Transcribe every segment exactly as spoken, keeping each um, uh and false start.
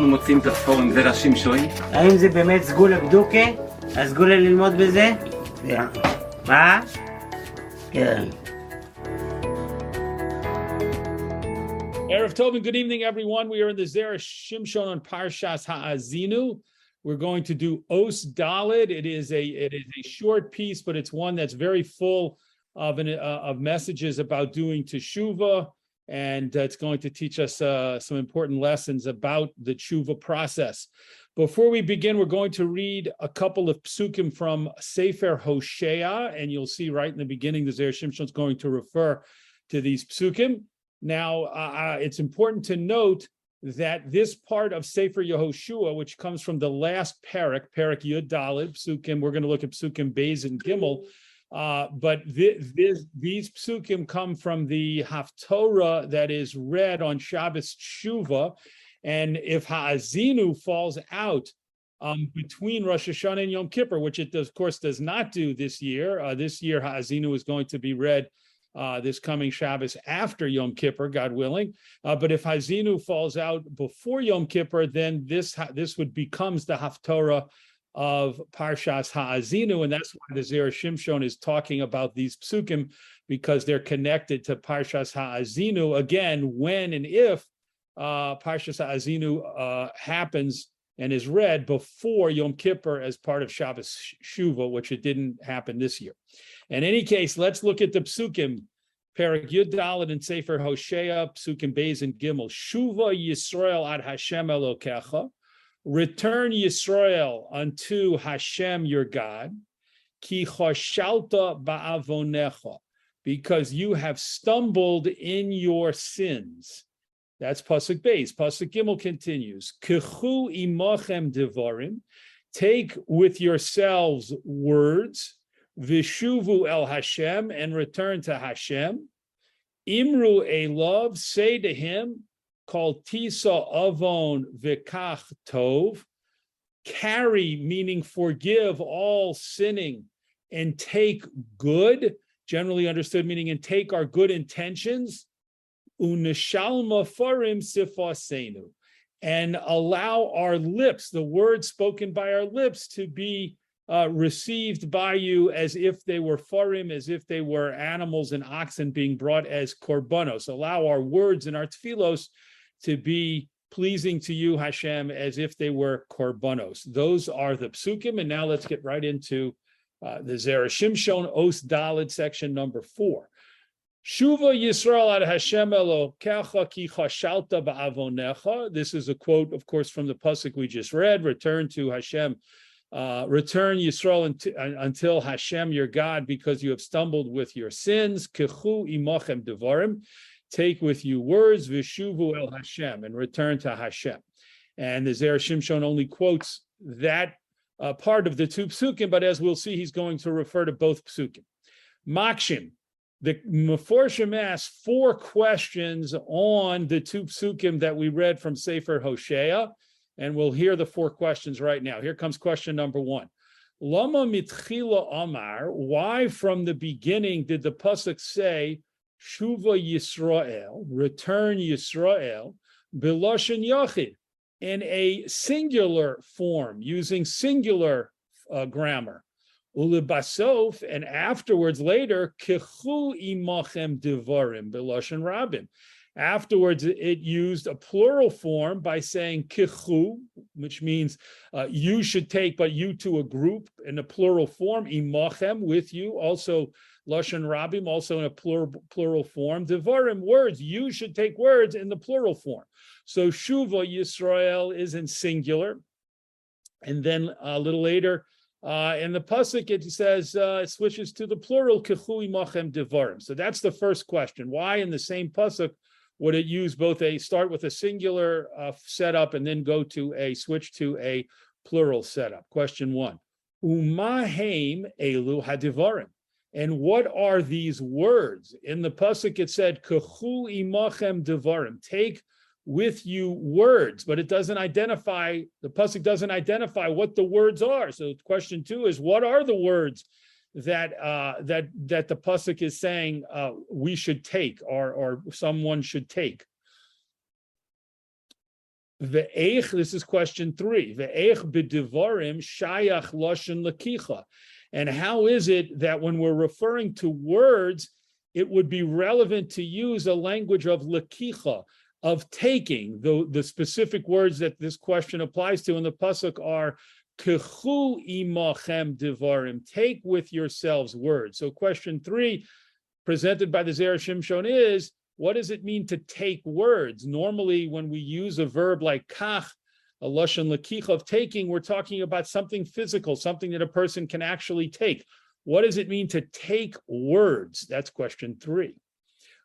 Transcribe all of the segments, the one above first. אנחנו מוצאים את הספורם, זה רשים שוי? האם זה באמת סגולה בדוקה? הסגולה ללמוד בזה? מה? כן. Erev Tov and good evening, everyone. We are in the Zera Shimshon on Parshas Ha'azinu. We're going to do Os Dalid. It is a it is a short piece, but it's one that's very full of an, uh, of messages about doing teshuva, and uh, it's going to teach us uh, some important lessons about the teshuva process. Before we begin, we're going to read a couple of psukim from Sefer Hosea, and you'll see right in the beginning the Zera Shimshon is going to refer to these psukim. Now, uh, it's important to note that this part of Sefer Yehoshua, which comes from the last parak, parak Yud Daled, psukim, we're going to look at psukim Beis and Gimel, uh, but th- this, these psukim come from the Haftorah that is read on Shabbos Tshuva, and if Ha'azinu falls out um, between Rosh Hashanah and Yom Kippur, which it does, of course does not do this year, uh, this year Ha'azinu is going to be read Uh, this coming Shabbos after Yom Kippur, God willing. Uh, but if Hazinu falls out before Yom Kippur, then this this would becomes the Haftorah of Parshas Ha'azinu, and that's why the Zera Shimshon is talking about these psukim, because they're connected to Parshas Ha'azinu. Again, when and if uh, Parshas Ha'azinu uh, happens and is read before Yom Kippur as part of Shabbos Shuvah, which it didn't happen this year. In any case, let's look at the psukim, Perek Yud Daled and Sefer Hosea, psukim Beis and Gimel. Shuva Yisrael ad Hashem Elokecha, return Yisrael unto Hashem your God, ki choshalta ba'avonecha, because you have stumbled in your sins. That's Pasuk Beis. Pasuk Gimel continues. Kechu imachem devarim. Take with yourselves words. Vishuvu el Hashem, and return to Hashem. Imru elav, say to him. Kol tisa avon v'kach tov. Carry, meaning forgive all sinning, and take good. Generally understood meaning and take our good intentions. Unishalma farim sifasenu, and allow our lips, the words spoken by our lips, to be uh, received by you as if they were farim, as if they were animals and oxen being brought as korbanos. Allow our words and our tfilos to be pleasing to you, Hashem, as if they were korbanos. Those are the psukim, and now let's get right into uh, the Zera Shimshon Os Daled, section number four. Shuva Yisrael ad Hashem Elokecha ki chashalta ba'avonecha. This is a quote, of course, from the pasuk we just read. Return to Hashem, uh, return Yisrael until, until Hashem your God, because you have stumbled with your sins. Kechu imachem devarim, take with you words. Vishuvu el Hashem, and return to Hashem. And the Zera Shimshon only quotes that uh, part of the two psukim, but as we'll see, he's going to refer to both psukim. Makshim. The Meforshim asked four questions on the two psukim that we read from Sefer Hosea, and we'll hear the four questions right now. Here comes question number one. Lama mitchila amar, why from the beginning did the pasuk say, Shuva Yisrael, return Yisrael, B'loshen Yachid, in a singular form, using singular uh, grammar? Ulibasof, and afterwards later, Kechu imachem devarim b'loshen rabim. Afterwards, it used a plural form by saying Kechu, which means uh, you should take, but you to a group in a plural form, imachem, with you, also loshen rabim, also in a plural, plural form, devarim, words, you should take words in the plural form. So Shuva Yisrael is in singular. And then a little later, Uh, and the pasuk, it says, uh, it switches to the plural, kechu imachem devarim. So that's the first question. Why in the same pasuk would it use both a start with a singular uh, setup and then go to a switch to a plural setup? Question one. Umaheim elu hadivarim. And what are these words? In the pasuk, it said, kechu imachem devarim. Take with you words, but it doesn't identify, the pasuk doesn't identify what the words are. So question two is, what are the words that uh, that that the pasuk is saying uh, we should take or or someone should take? Ve'ech, this is question three. Ve'ech b'divarim shayach lashon lekicha. And how is it that when we're referring to words, it would be relevant to use a language of lekicha, of taking? The, the specific words that this question applies to in the pasuk are kechu imachem divarim, take with yourselves words. So question three, presented by the Zera Shimshon, is, what does it mean to take words? Normally, when we use a verb like kach, a lashon lekicha of taking, we're talking about something physical, something that a person can actually take. What does it mean to take words? That's question three.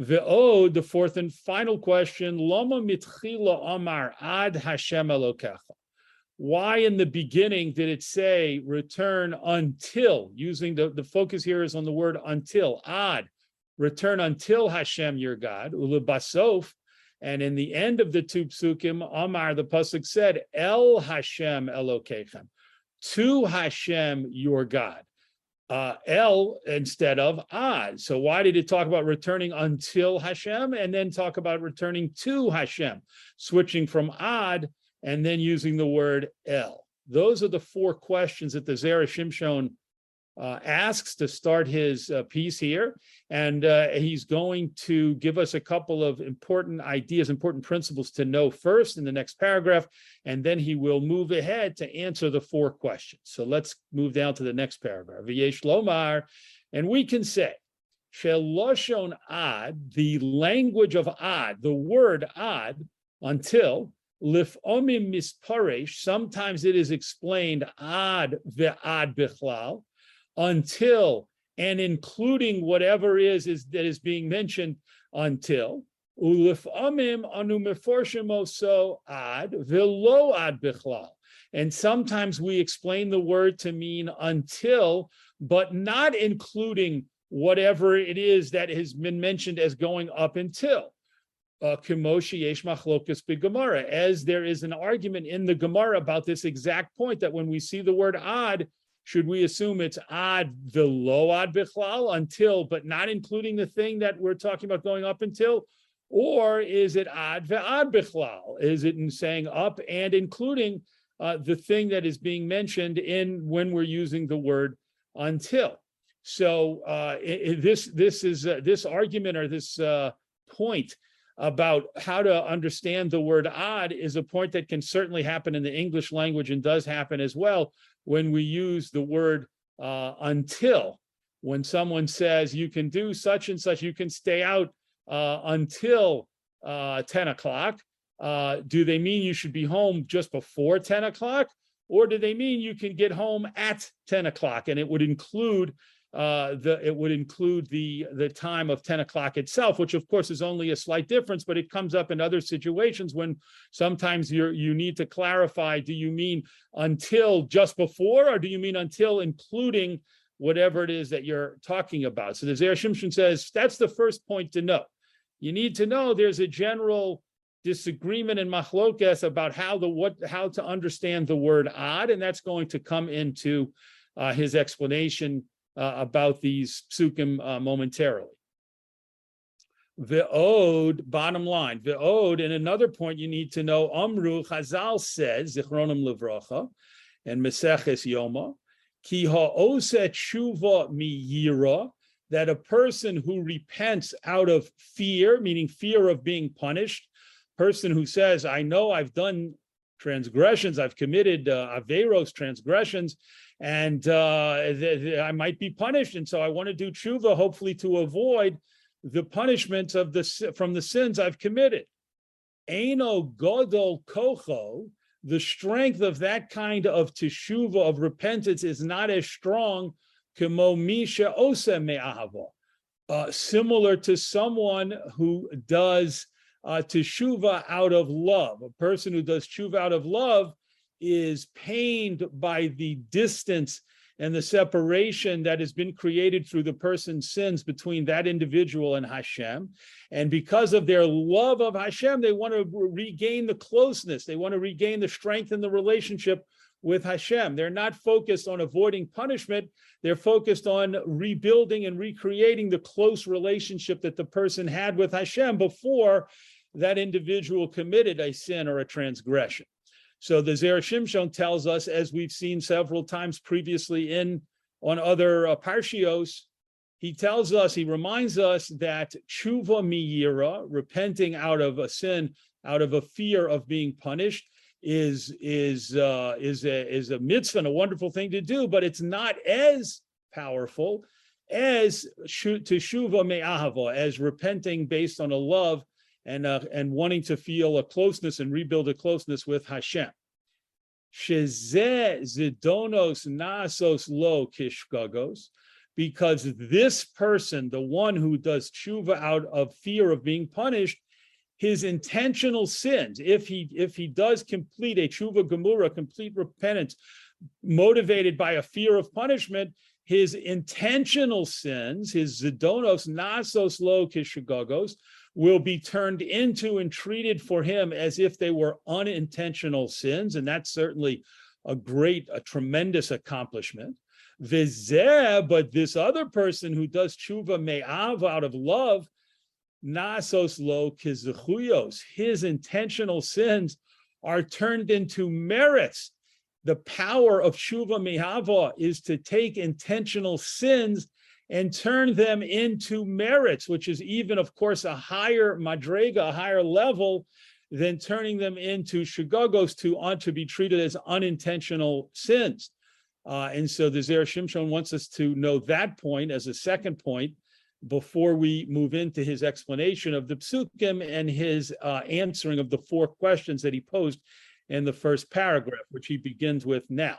Ve'od, the fourth and final question, lama mitchila amar ad Hashem elokecha. Why in the beginning did it say return until, using the, the focus here is on the word until, ad, return until Hashem your God, ulebasof, and in the end of the two psukim, Amar, the pasuk said, El Hashem Elokeichem, to Hashem your God. Uh, El instead of Ad. So why did it talk about returning until Hashem and then talk about returning to Hashem, switching from Ad and then using the word El? Those are the four questions that the Zera Shimshon uh, asks to start his uh, piece here. And uh, he's going to give us a couple of important ideas, important principles to know first in the next paragraph, and then he will move ahead to answer the four questions. So let's move down to the next paragraph. V'yesh lomar, and we can say, sheloshon ad, the language of ad, the word ad, until, lif'omim misparesh, sometimes it is explained ad ve'ad bichlal, until, and including whatever is, is that is being mentioned until, and sometimes we explain the word to mean until, but not including whatever it is that has been mentioned as going up until. Uh, as there is an argument in the Gemara about this exact point, that when we see the word ad, should we assume it's ad velo ad bichlal, until, but not including the thing that we're talking about going up until? Or is it ad ve'ad bichlal? Is it in saying up and including uh, the thing that is being mentioned in when we're using the word until? So uh, it, this this is uh, this argument or this uh, point about how to understand the word ad is a point that can certainly happen in the English language and does happen as well when we use the word uh, until. When someone says, you can do such and such, you can stay out uh, until uh, ten o'clock, uh, do they mean you should be home just before ten o'clock? Or do they mean you can get home at ten o'clock? And it would include Uh, the, it would include the, the time of ten o'clock itself, which of course is only a slight difference, but it comes up in other situations when sometimes you you need to clarify, do you mean until just before, or do you mean until including whatever it is that you're talking about? So the Zera Shimshon says, that's the first point to know. You need to know there's a general disagreement in machlokes about how the what how to understand the word ad, and that's going to come into uh, his explanation Uh, about these psukim uh, momentarily. Ve'od, bottom line, ve'od, and another point you need to know, Amru, Chazal says, Zichronim Livracha, and Meseches Yoma, Ki ha'ose tshuva miyira, that a person who repents out of fear, meaning fear of being punished, person who says, I know I've done transgressions, I've committed uh, averos, transgressions, and uh, th- th- I might be punished, and so I want to do tshuva, hopefully to avoid the punishment of the from the sins I've committed. Eino godol kocho, the strength of that kind of teshuva, of repentance, is not as strong kemo misha oseh me'ahava, similar to someone who does uh, teshuva out of love. A person who does tshuva out of love is pained by the distance and the separation that has been created through the person's sins between that individual and Hashem. And because of their love of Hashem, they want to re- regain the closeness. They want to regain the strength in the relationship with Hashem. They're not focused on avoiding punishment. They're focused on rebuilding and recreating the close relationship that the person had with Hashem before that individual committed a sin or a transgression. So the Zera Shimshon tells us, as we've seen several times previously in on other uh, parshios, he tells us, he reminds us that tshuva miyira, repenting out of a sin, out of a fear of being punished, is is uh, is a is a mitzvah, and a wonderful thing to do, but it's not as powerful as teshuva me'ahava, as repenting based on a love and uh, and wanting to feel a closeness and rebuild a closeness with Hashem. Shezeh zidonos nasos lo kishkagos, because this person, the one who does tshuva out of fear of being punished, his intentional sins, if he if he does complete a tshuva gemura, complete repentance, motivated by a fear of punishment, his intentional sins, his zidonos nasos lo kishagogos, will be turned into and treated for him as if they were unintentional sins. And that's certainly a great, a tremendous accomplishment. Vizeh, but this other person who does tshuva me'av out of love, nasos lo kizuchuyos, his intentional sins are turned into merits. The power of tshuva mehava is to take intentional sins and turn them into merits, which is even, of course, a higher madrega, a higher level than turning them into shagogos, to on to be treated as unintentional sins. Uh, and so the Zera Shimshon wants us to know that point as a second point before we move into his explanation of the psukim and his uh, answering of the four questions that he posed in the first paragraph, which he begins with now.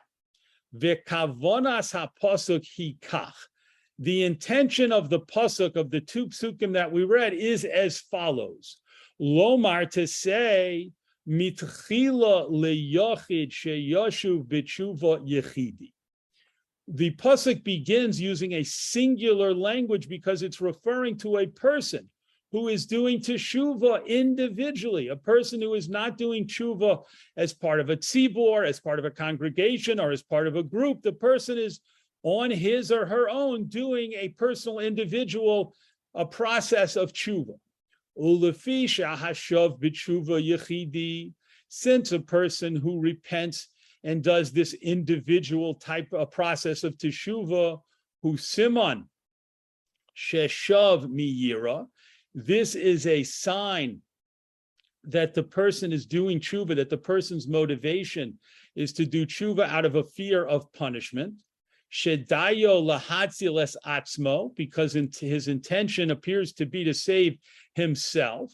V'kavonas ha'posuk hikach. The intention of the pasuk, of the two psukim that we read, is as follows. Lomar, to say, mitchila leyochid sheyoshuv b'tshuva yechidi. The pasuk begins using a singular language because it's referring to a person who is doing teshuva individually, a person who is not doing teshuva as part of a tzibor, as part of a congregation, or as part of a group. The person is on his or her own doing a personal, individual, a process of teshuva. Ulefi shahashav b'tshuva yechidi, since a person who repents and does this individual type of process of teshuva, who siman sheshav miyira, this is a sign that the person is doing tshuva, that the person's motivation is to do tshuva out of a fear of punishment. Shedayo lahatzil es atzmo, because his intention appears to be to save himself.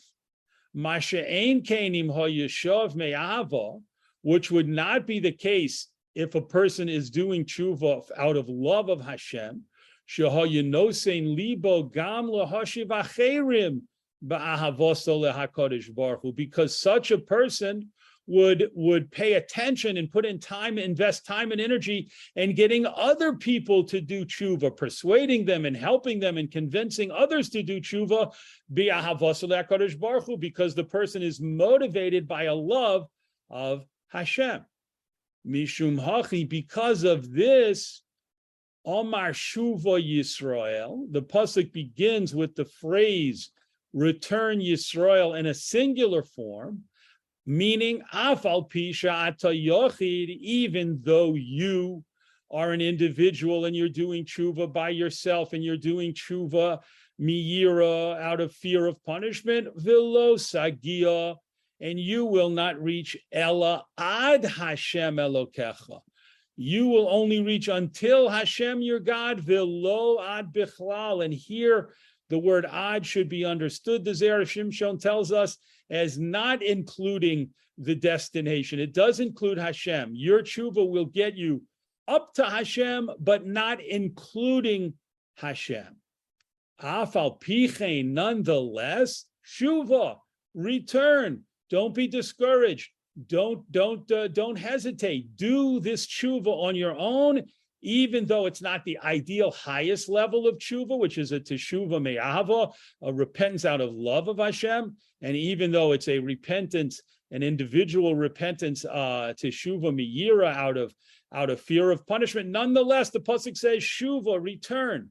Masha ein keinim hoyeshav me'ava, which would not be the case if a person is doing tshuva out of love of Hashem. Because such a person would would pay attention and put in time, invest time and energy in getting other people to do tshuva, persuading them and helping them and convincing others to do tshuva, because the person is motivated by a love of Hashem. Mishum hachi, because of this, Omar Shuva Yisrael, the pasuk begins with the phrase, return Yisrael, in a singular form, meaning, Afal Pisha Ata Yochid, even though you are an individual and you're doing tshuva by yourself and you're doing tshuva miyira out of fear of punishment, Vilo Sagia, and you will not reach Ella Ad Hashem Elokecha. You will only reach until Hashem, your God, v'lo ad bichlal. And here, the word ad should be understood, the Zera Shimshon tells us, as not including the destination. It does include Hashem. Your tshuva will get you up to Hashem, but not including Hashem. Afal pichein, nonetheless, tshuva, return. Don't be discouraged. Don't don't uh, don't hesitate. Do this tshuva on your own, even though it's not the ideal highest level of tshuva, which is a teshuva me'ahava, a repentance out of love of Hashem, and even though it's a repentance, an individual repentance, uh, teshuva me'yira, out of out of fear of punishment. Nonetheless, the pasuk says, "Shuva, return,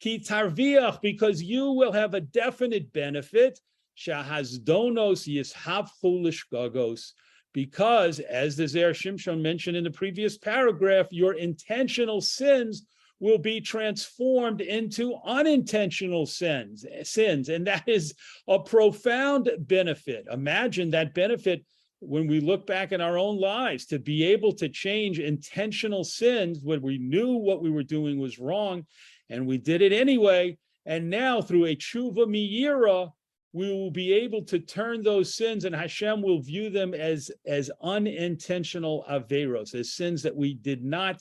ki tarviach," because you will have a definite benefit. shehazdonos yishavchu lishgagos, because as the Zohar Shimshon mentioned in the previous paragraph, your intentional sins will be transformed into unintentional sins, sins, and that is a profound benefit. Imagine that benefit when we look back in our own lives, to be able to change intentional sins when we knew what we were doing was wrong, and we did it anyway. And now through a tshuva meira, we will be able to turn those sins, and Hashem will view them as, as unintentional averos, as sins that we did not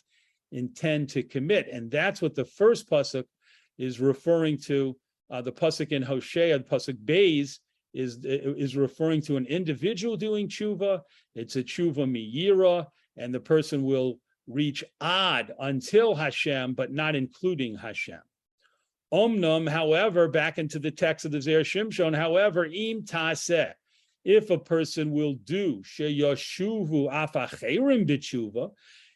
intend to commit. And that's what the first pasuk is referring to. Uh, the pasuk in Hosea, the pasuk Beis, is is referring to an individual doing tshuva. It's a tshuva meira, and the person will reach ad, until Hashem, but not including Hashem. Omnum, however, back into the text of the Zohar Shimshon, however, im taseh, if a person will do sheyoshuvu afacherim b'tshuva,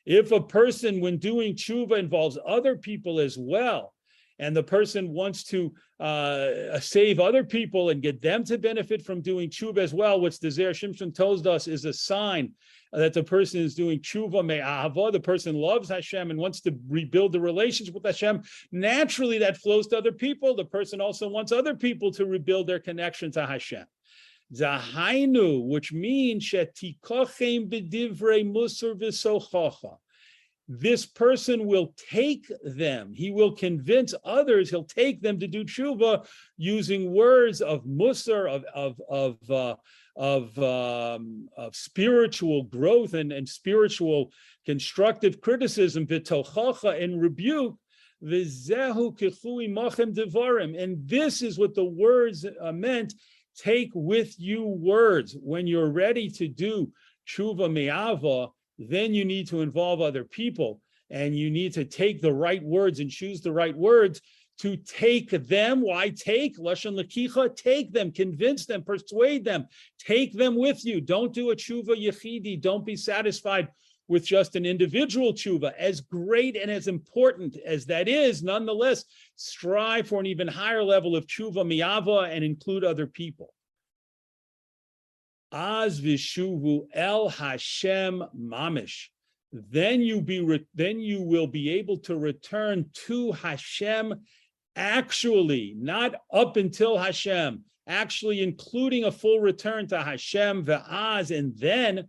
if a person, when doing tshuva, involves other people as well, and the person wants to uh, save other people and get them to benefit from doing tshuva as well, which the Zohar Shimshon tells us is a sign that the person is doing tshuva me'ahava, the person loves Hashem and wants to rebuild the relationship with Hashem, naturally that flows to other people. The person also wants other people to rebuild their connection to Hashem. Zahainu, which means shetikochem b'divrei musar v'sochacha. This person will take them, he will convince others, he'll take them to do tshuva using words of musar, of of of uh, of um, of spiritual growth and and spiritual constructive criticism, v'tochacha, and rebuke. V'zehu kichui machem devarim, and this is what the words uh, meant. Take with you words. When you're ready to do tshuva me'ava, then you need to involve other people, and you need to take the right words and choose the right words to take them. Why take? Lashon lekicha, take them, convince them, persuade them, take them with you. Don't do a tshuva yechidi. Don't be satisfied with just an individual tshuva. As great and as important as that is, nonetheless, strive for an even higher level of tshuva me'ava and include other people. Az vishuvu el Hashem mamish. Then you be re- then you will be able to return to Hashem actually, not up until Hashem, actually including a full return to Hashem, ve'az, and then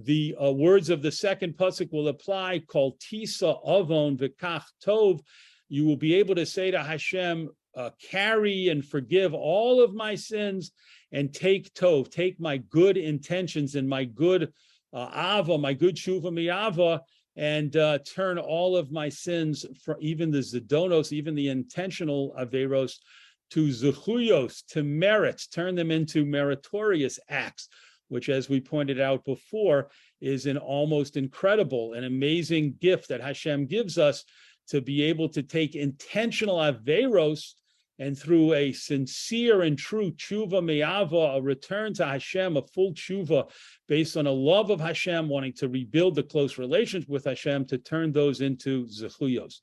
the uh, words of the second pasuk will apply, called tisa avon v'kach tov. You will be able to say to Hashem, uh, carry and forgive all of my sins, and take tov, take my good intentions and my good uh, ava, my good tshuva me'ava, and uh, turn all of my sins, for even the zedonos, even the intentional averos, to zechuyos, to merits, turn them into meritorious acts, which, as we pointed out before, is an almost incredible and amazing gift that Hashem gives us, to be able to take intentional averos and through a sincere and true tshuva me'ava, a return to Hashem, a full tshuva based on a love of Hashem, wanting to rebuild the close relations with Hashem, to turn those into zechuyos.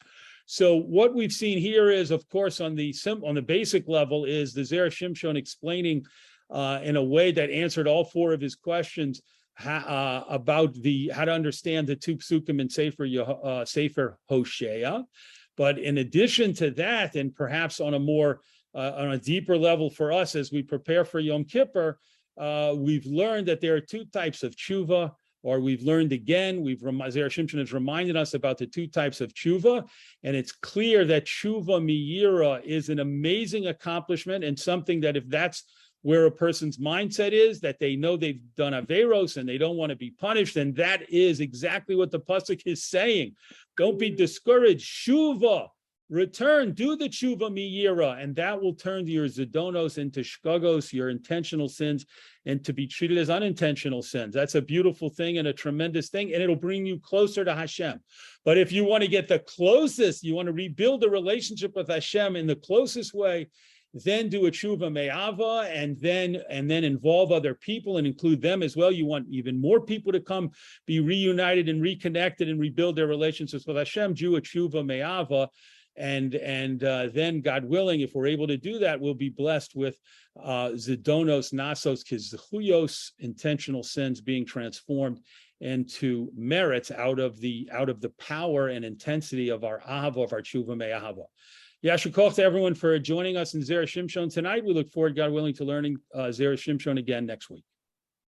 So what we've seen here is, of course, on the on the basic level, is the Zohar Shimshon explaining Uh, in a way that answered all four of his questions ha, uh, about the how to understand the two psukim in Sefer, uh, Sefer Hosea. But in addition to that, and perhaps on a more uh, on a deeper level for us as we prepare for Yom Kippur, uh, we've learned that there are two types of tshuva, or we've learned again, we've Zohar Shimshon has reminded us about the two types of tshuva, and it's clear that tshuva meira is an amazing accomplishment, and something that, if that's where a person's mindset is, that they know they've done averos and they don't want to be punished, and that is exactly what the pasuk is saying. Don't be discouraged. Shuva, return, do the tshuva meira, and that will turn your zedonos into shkagos, your intentional sins, and to be treated as unintentional sins. That's a beautiful thing and a tremendous thing, and it'll bring you closer to Hashem. But if you want to get the closest, you want to rebuild the relationship with Hashem in the closest way, then do a tshuva me'ava, and then and then involve other people and include them as well. You want even more people to come, be reunited and reconnected, and rebuild their relationships with Hashem. Do a tshuva me'ava, And and uh, then, God willing, if we're able to do that, we'll be blessed with uh, zidonos, nasos, kizuchios, intentional sins being transformed into merits out of the out of the power and intensity of our ahava, of our tshuva me'ahava. Yasher koch to everyone for joining us in Zera Shimshon tonight. We look forward, God willing, to learning uh, Zera Shimshon again next week.